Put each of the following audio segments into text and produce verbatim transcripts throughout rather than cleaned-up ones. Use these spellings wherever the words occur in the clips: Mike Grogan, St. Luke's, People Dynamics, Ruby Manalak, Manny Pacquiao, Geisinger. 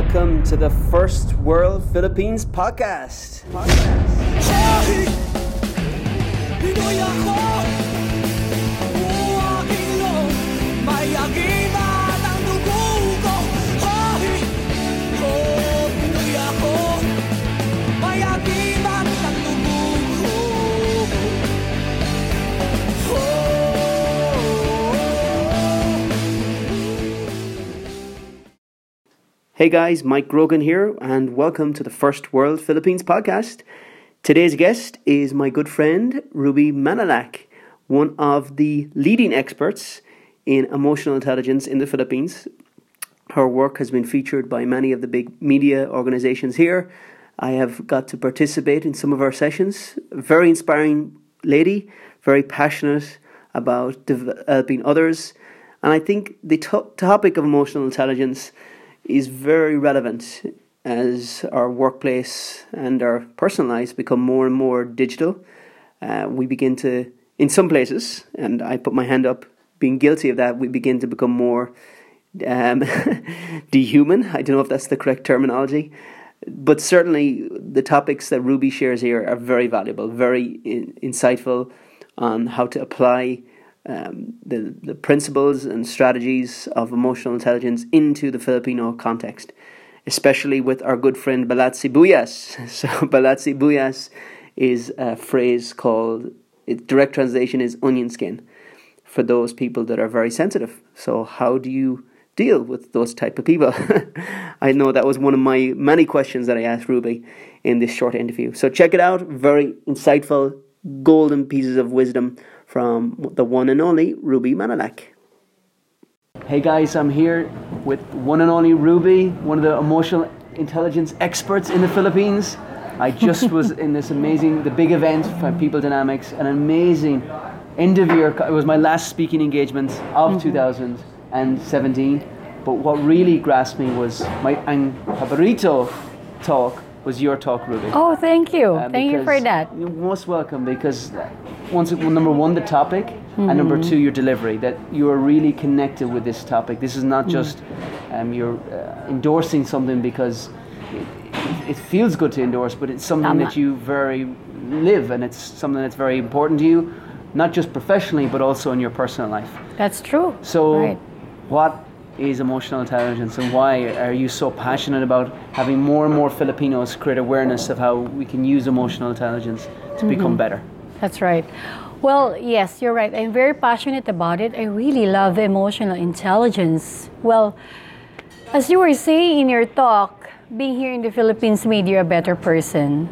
Welcome to the First World Philippines podcast. podcast. Hey guys, Mike Grogan here, and welcome to the First World Philippines podcast. Today's guest is my good friend, Ruby Manalak, one of the leading experts in emotional intelligence in the Philippines. Her work has been featured by many of the big media organizations here. I have got to participate in some of her sessions. Very inspiring lady, very passionate about developing others. And I think the to- topic of emotional intelligence is very relevant as our workplace and our personal lives become more and more digital. Uh, we begin to, in some places, and I put my hand up, being guilty of that, we begin to become more um, dehuman. I don't know if that's the correct terminology, but certainly the topics that Ruby shares here are very valuable, very in- insightful on how to apply Um, the, the principles and strategies of emotional intelligence into the Filipino context, especially with our good friend Balat Sibuyas. So Balat Sibuyas is a phrase called, it, direct translation is onion skin, for those people that are very sensitive. So how do you deal with those type of people? I know that was one of my many questions that I asked Ruby in this short interview. So check it out, very insightful, golden pieces of wisdom from the one and only Ruby Manalak. Hey guys, I'm here with one and only Ruby, one of the emotional intelligence experts in the Philippines. I just was in this amazing, the big event from People Dynamics, an amazing interviewer. It was my last speaking engagement of mm-hmm. two thousand seventeen. But what really grasped me was my Ang Paborito talk was your talk, Ruby. Oh, thank you. Uh, thank you for that. You're most welcome, because once it, well, number one, the topic, mm-hmm. and number two, your delivery, that you are really connected with this topic. This is not just um, you're uh, endorsing something because it, it feels good to endorse, but it's something I'm that you very live, and it's something that's very important to you, not just professionally, but also in your personal life. That's true. So right. What is emotional intelligence, and why are you so passionate about having more and more Filipinos create awareness of how we can use emotional intelligence to mm-hmm. become better? That's right. Well, yes, you're right. I'm very passionate about it. I really love emotional intelligence. Well, as you were saying in your talk, being here in the Philippines made you a better person.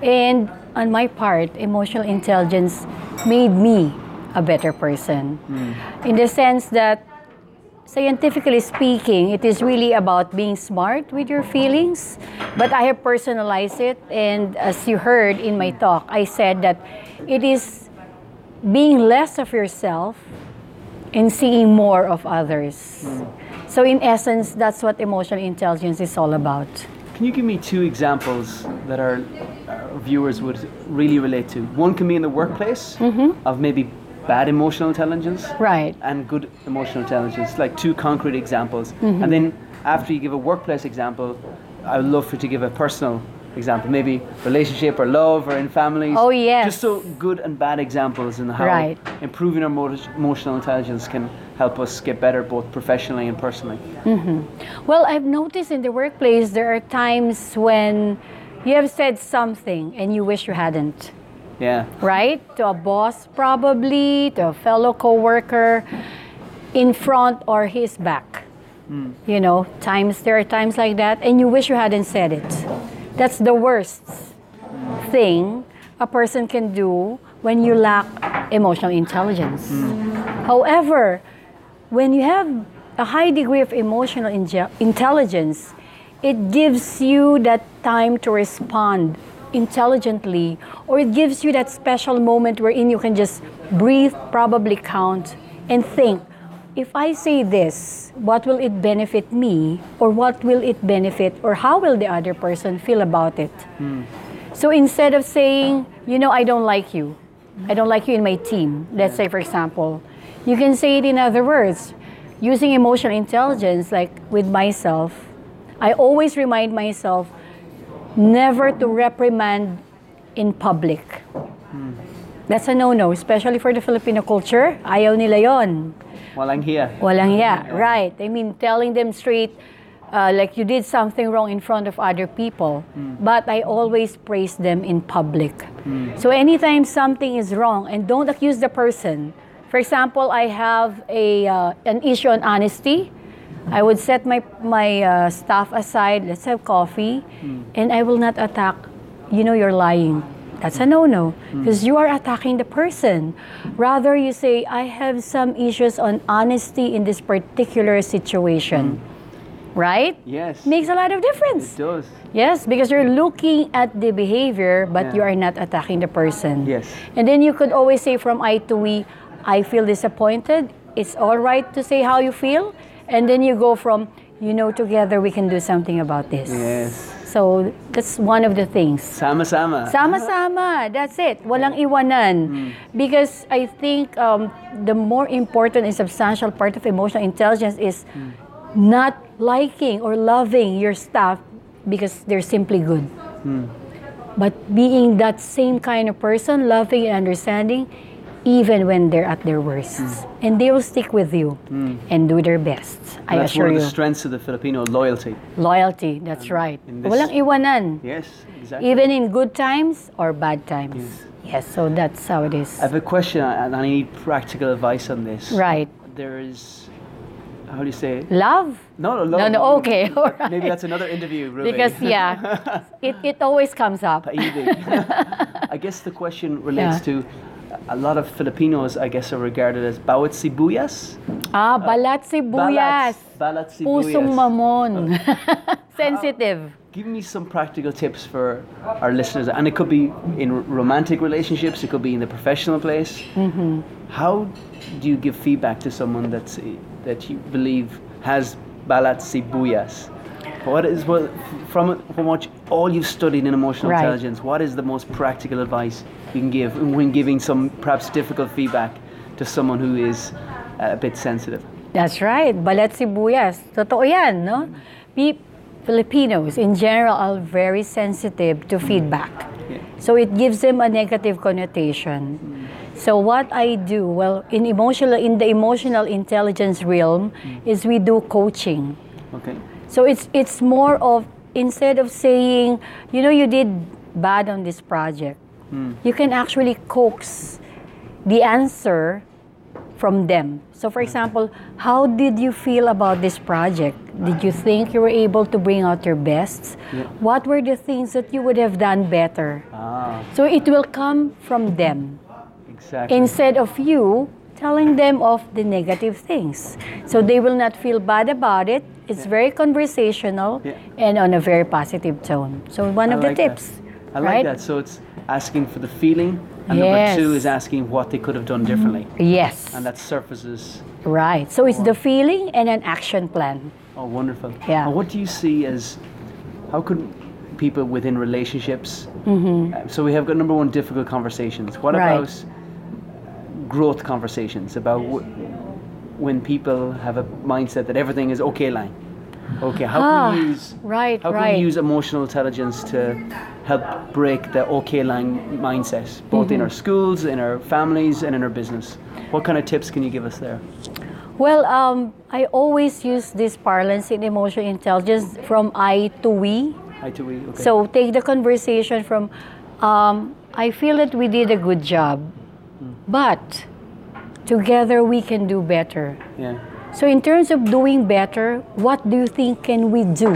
And on my part, emotional intelligence made me a better person. Mm. In the sense that, scientifically speaking, it is really about being smart with your feelings, but I have personalized it, and as you heard in my talk, I said that it is being less of yourself and seeing more of others. So in essence, that's what emotional intelligence is all about. Can you give me two examples that our, our viewers would really relate to? One can be in the workplace, mm-hmm. of maybe bad emotional intelligence, right, and good emotional intelligence, like two concrete examples. Mm-hmm. And then after you give a workplace example, I would love for you to give a personal example, maybe relationship or love or in families. Oh, yes. Just so good and bad examples in how right. improving our motiv- emotional intelligence can help us get better both professionally and personally. Mm-hmm. Well, I've noticed in the workplace there are times when you have said something and you wish you hadn't. Yeah. Right? To a boss, probably, to a fellow coworker, in front or his back. Mm. You know, times there are times like that, and you wish you hadn't said it. That's the worst thing a person can do when you lack emotional intelligence. Mm. However, when you have a high degree of emotional inge- intelligence, it gives you that time to respond intelligently, or it gives you that special moment wherein you can just breathe, probably count, and think, if I say this, what will it benefit me, or what will it benefit, or how will the other person feel about it? Mm. So instead of saying, you know, I don't like you, I don't like you in my team, let's say for example, you can say it in other words, using emotional intelligence, like with myself, I always remind myself never to reprimand in public. Hmm. That's a no-no, especially for the Filipino culture. Ayaw nila yon. Walang hiya. Walang hiya, right. I mean, telling them straight, uh, like you did something wrong in front of other people. Mm. But I always praise them in public. Mm. So anytime something is wrong, and don't accuse the person. For example, I have a uh, an issue on honesty. I would set my, my uh, staff aside, let's have coffee, mm. and I will not attack, you know, you're lying. That's a no-no, because mm. you are attacking the person. Rather, you say, I have some issues on honesty in this particular situation. Mm. Right? Yes. Makes a lot of difference. It does. Yes, because you're looking at the behavior, but yeah. you are not attacking the person. Yes. And then you could always say from I to we, I feel disappointed. It's all right to say how you feel. And then you go from, you know, together we can do something about this. Yes. So that's one of the things. Sama-sama. Sama-sama. That's it. Walang iwanan. Mm. Because I think um, the more important and substantial part of emotional intelligence is mm. not liking or loving your staff because they're simply good. Mm. But being that same kind of person, loving and understanding, even when they're at their worst. Mm. And they will stick with you mm. and do their best, and I assure you. That's one of the strengths of the Filipino, loyalty. Loyalty, that's um, right. Walang iwanan. Yes, exactly. Even in good times or bad times. Yes. Yes, so that's how it is. I have a question, and I need practical advice on this. Right. There is, how do you say it? Love? No, no, love. No, no, okay, all right. Maybe that's another interview, Ruby. Because, yeah, it, it always comes up. I guess the question relates yeah. to, a lot of Filipinos, I guess, are regarded as bawat sibuyas. Ah, balat sibuyas. Uh, balat, balat sibuyas. Pusong mamon. Uh, Sensitive. Uh, give me some practical tips for our listeners. And it could be in romantic relationships. It could be in the professional place. Mm-hmm. How do you give feedback to someone that's, that you believe has balat sibuyas? What is what from from what all you've studied in emotional right. intelligence? What is the most practical advice you can give when giving some perhaps difficult feedback to someone who is a bit sensitive? That's right, balat sibuyas. Totoo yan, no? We Filipinos in general are very sensitive to feedback, yeah. so it gives them a negative connotation. Mm. So what I do, well, in emotional in the emotional intelligence realm, mm. is we do coaching. Okay. So it's it's more of, instead of saying, you know, you did bad on this project, mm. you can actually coax the answer from them. So for example, how did you feel about this project? Did you think you were able to bring out your best? Yeah. What were the things that you would have done better? Ah. So it will come from them. Exactly. Instead of you telling them of the negative things. So they will not feel bad about it. It's yeah. very conversational yeah. and on a very positive tone. So one I of like the tips. That. I right? like that. So it's asking for the feeling, and yes. number two is asking what they could have done differently. Yes. And that surfaces. Right. So it's wow. the feeling and an action plan. Oh, wonderful. Yeah. And what do you see as, how could people within relationships, mm-hmm. uh, so we have got number one, difficult conversations. What right. about growth conversations about w- when people have a mindset that everything is okay line. Okay, how ah, can we use right, how right. can we use emotional intelligence to help break the okay line mindset, both mm-hmm. in our schools, in our families, and in our business? What kind of tips can you give us there? Well, um, I always use this parlance in emotional intelligence from I to we. I to we, okay. So take the conversation from, um, I feel that we did a good job. But together we can do better. Yeah. So in terms of doing better, what do you think can we do?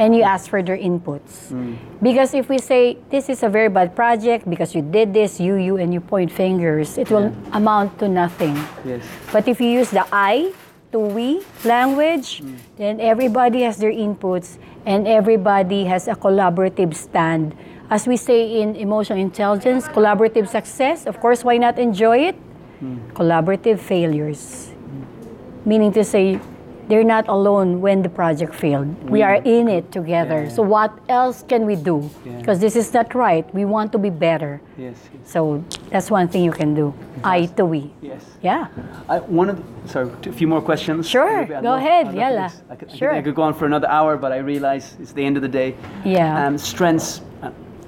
And you ask for their inputs. Mm. Because if we say, this is a very bad project because you did this, you, you, and you point fingers, it will yeah. amount to nothing. Yes. But if you use the I to we language, mm. then everybody has their inputs and everybody has a collaborative stand. As we say in emotional intelligence, collaborative success, of course, why not enjoy it? Mm. Collaborative failures. Mm. Meaning to say, they're not alone when the project failed. Mm. We are in it together. Yeah. So what else can we do? Because yeah. this is not right. We want to be better. Yes, yes. So that's one thing you can do. Yes. I to we. Yes. Yeah. I, one of the, sorry, a few more questions. Sure. Go love, ahead. Yalla. I could, sure. I could go on for another hour, but I realize it's the end of the day. Yeah. Um, strengths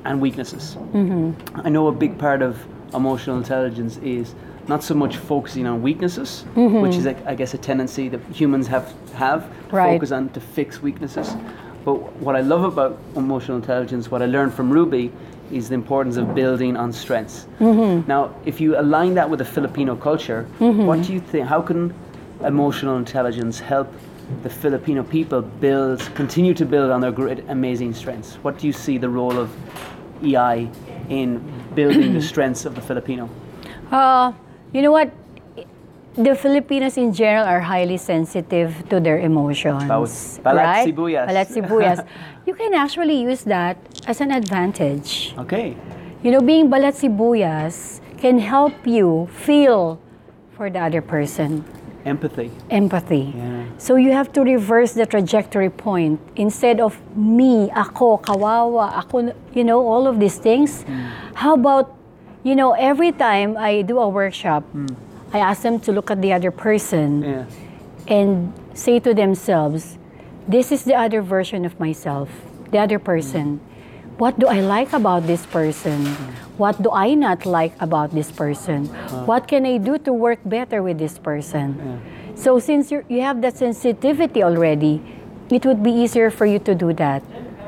and weaknesses. Mm-hmm. I know a big part of emotional intelligence is not so much focusing on weaknesses, mm-hmm. which is, a, I guess, a tendency that humans have, have to right. focus on, to fix weaknesses. But what I love about emotional intelligence, what I learned from Ruby, is the importance of building on strengths. Mm-hmm. Now, if you align that with the Filipino culture, mm-hmm. what do you think, how can emotional intelligence help the Filipino people build, continue to build on their great, amazing strengths? What do you see the role of E I in building the strengths of the Filipino? Uh, You know what? The Filipinos in general are highly sensitive to their emotions. Balat right? sibuyas. Balat sibuyas. You can actually use that as an advantage. Okay. You know, being balat sibuyas can help you feel for the other person. Empathy. Empathy. Yeah. So you have to reverse the trajectory point. Instead of me, ako, kawawa, ako, you know, all of these things, mm. how about you know, every time I do a workshop, mm. I ask them to look at the other person yeah. and say to themselves, this is the other version of myself, the other person. Mm. What do I like about this person? Mm. What do I not like about this person? Uh. What can I do to work better with this person? Yeah. So since you're, you have that sensitivity already, it would be easier for you to do that.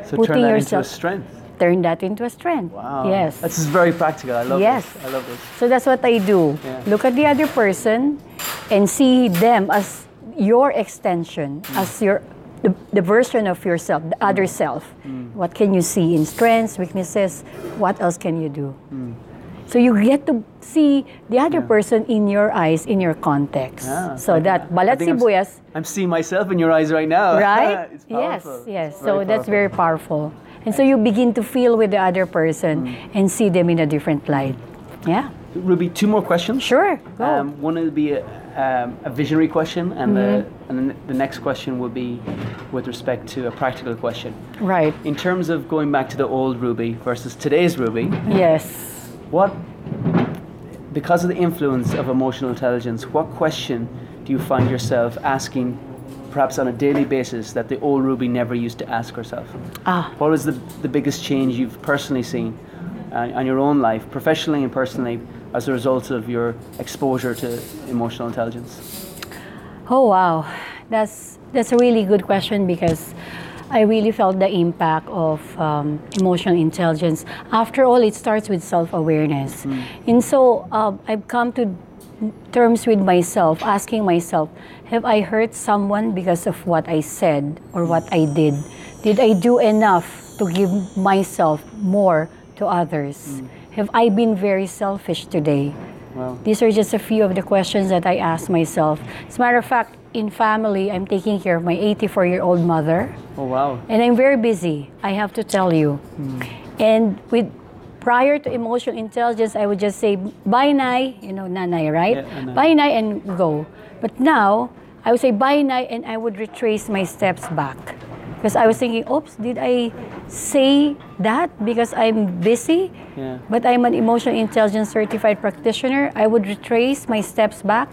So Putting turn that yourself, into a strength. Turn that into a strength. Wow. Yes. This is very practical. I love yes. this. I love this. So that's what I do. Yeah. Look at the other person and see them as your extension, mm. as your the, the version of yourself, the other mm. self. Mm. What can you see in strengths, weaknesses? What else can you do? Mm. So you get to see the other yeah. person in your eyes, in your context. Yeah, so I, that balat sibuyas. I'm, I'm seeing myself in your eyes right now. Right? It's powerful. Yes, yes. It's so powerful. That's very powerful. And so you begin to feel with the other person mm. and see them in a different light. Yeah. Ruby, two more questions. Sure. Go. Um, one will be a, um, a visionary question, and mm-hmm. the and the next question will be with respect to a practical question. Right. In terms of going back to the old Ruby versus today's Ruby. Yes. What, because of the influence of emotional intelligence, what question do you find yourself asking? Perhaps on a daily basis that the old Ruby never used to ask herself. Ah. What was the, the biggest change you've personally seen uh, on your own life, professionally and personally, as a result of your exposure to emotional intelligence? Oh wow, that's that's a really good question because I really felt the impact of um, emotional intelligence. After all, it starts with self-awareness. Mm. And so uh, I've come to terms with myself, asking myself, have I hurt someone because of what I said or what I did? Did I do enough to give myself more to others? Mm. Have I been very selfish today? Wow. These are just a few of the questions that I ask myself. As a matter of fact, in family, I'm taking care of my eighty-four-year-old mother. Oh, wow. And I'm very busy, I have to tell you. Mm. And with prior to emotional intelligence, I would just say, bye, Nay, you know, Nanay, right? Yeah, Nanay. Bye, Nay, and go. But now, I would say, bye, Nay, and I would retrace my steps back. Because I was thinking, oops, did I say that because I'm busy? Yeah. But I'm an emotional intelligence certified practitioner. I would retrace my steps back.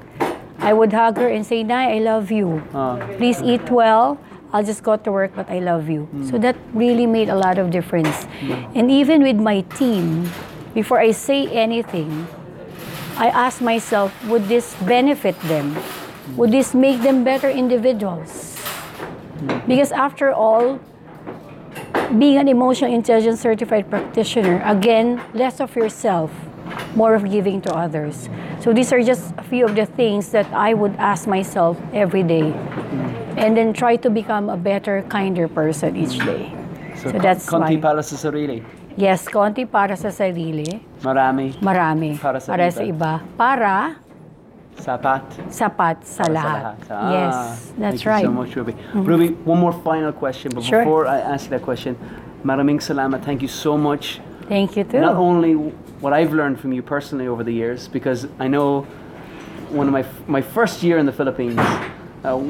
I would hug her and say, Nay, I love you. Oh. Please eat well. I'll just go to work, but I love you. Mm. So that really made a lot of difference. Mm. And even with my team, before I say anything, I ask myself, would this benefit them? Mm. Would this make them better individuals? Mm. Because after all, being an emotional intelligence certified practitioner, again, less of yourself, more of giving to others. So these are just a few of the things that I would ask myself every day. Mm. And then try to become a better, kinder person each day. So, so that's konti why. Para sa sarili. Yes, konti para sa sarili. Marami. Marami. Para sa, para sa iba. Para. Sapat. Sapat sa lahat. Sa lahat. Ah, yes, that's thank right. Thank you so much, Ruby. Mm-hmm. Ruby, one more final question. But sure. Before I ask that question, maraming salamat. Thank you so much. Thank you too. Not only what I've learned from you personally over the years, because I know one of my my first year in the Philippines, uh,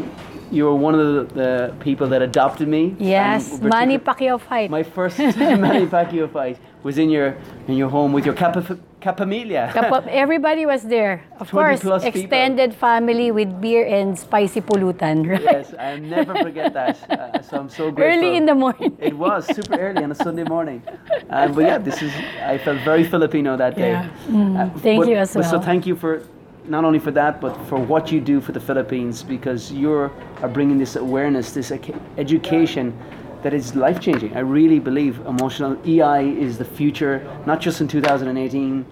you were one of the, the people that adopted me. Yes, Manny Pacquiao fight. My first Manny Pacquiao fight was in your in your home with your capa, capamilla. Capa, everybody was there, of course. Extended people. Family with beer and spicy pulutan. Right? Yes, I'll never forget that. Uh, so I'm so grateful. Early in the morning. It was super early on a Sunday morning. Um, but yeah, this is. I felt very Filipino that day. Yeah. Mm, uh, thank but, you as well. So thank you for. Not only for that, but for what you do for the Philippines, because you're are bringing this awareness, this education that is life-changing. I really believe emotional E I is the future, not just in two thousand eighteen,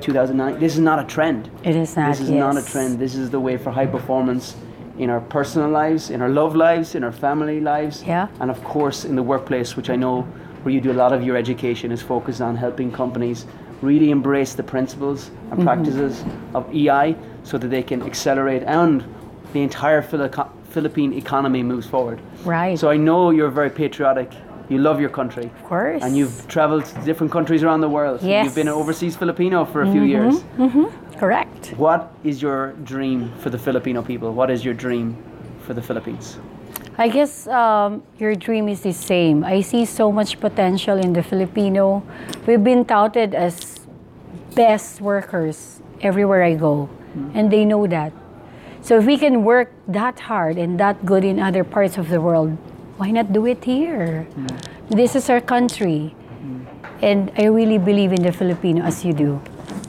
two thousand nine. This is not a trend. It is not. This is yes. not a trend. This is the way for high performance in our personal lives, in our love lives, in our family lives, yeah. and of course in the workplace, which I know where you do a lot of your education is focused on helping companies really embrace the principles and practices mm-hmm. of E I so that they can accelerate and the entire Fili- Philippine economy moves forward. Right. So I know you're very patriotic. You love your country. Of course. And you've traveled to different countries around the world. Yes. You've been an overseas Filipino for a mm-hmm. few years. Mm-hmm. Correct. What is your dream for the Filipino people? What is your dream for the Philippines? I guess um, your dream is the same. I see so much potential in the Filipino. We've been touted as best workers everywhere I go, mm-hmm. and they know that. So if we can work that hard and that good in other parts of the world, why not do it here? Mm-hmm. This is our country, mm-hmm. and I really believe in the Filipino as you do.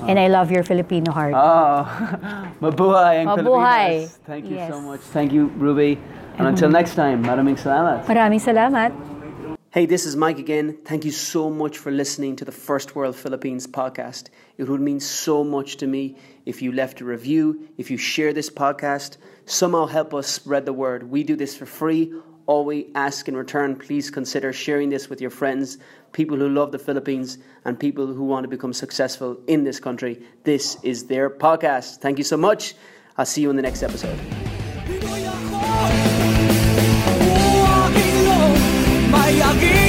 Oh. And I love your Filipino heart. Oh, mabuhay ang Mabuhay. Filipinos. Thank you yes. so much. Thank you, Ruby. And until next time, maraming salamat. Maraming salamat. Hey, this is Mike again. Thank you so much for listening to the First World Philippines podcast. It would mean so much to me if you left a review, if you share this podcast, somehow help us spread the word. We do this for free. All we ask in return, please consider sharing this with your friends, people who love the Philippines, and people who want to become successful in this country. This is their podcast. Thank you so much. I'll see you in the next episode. Aquí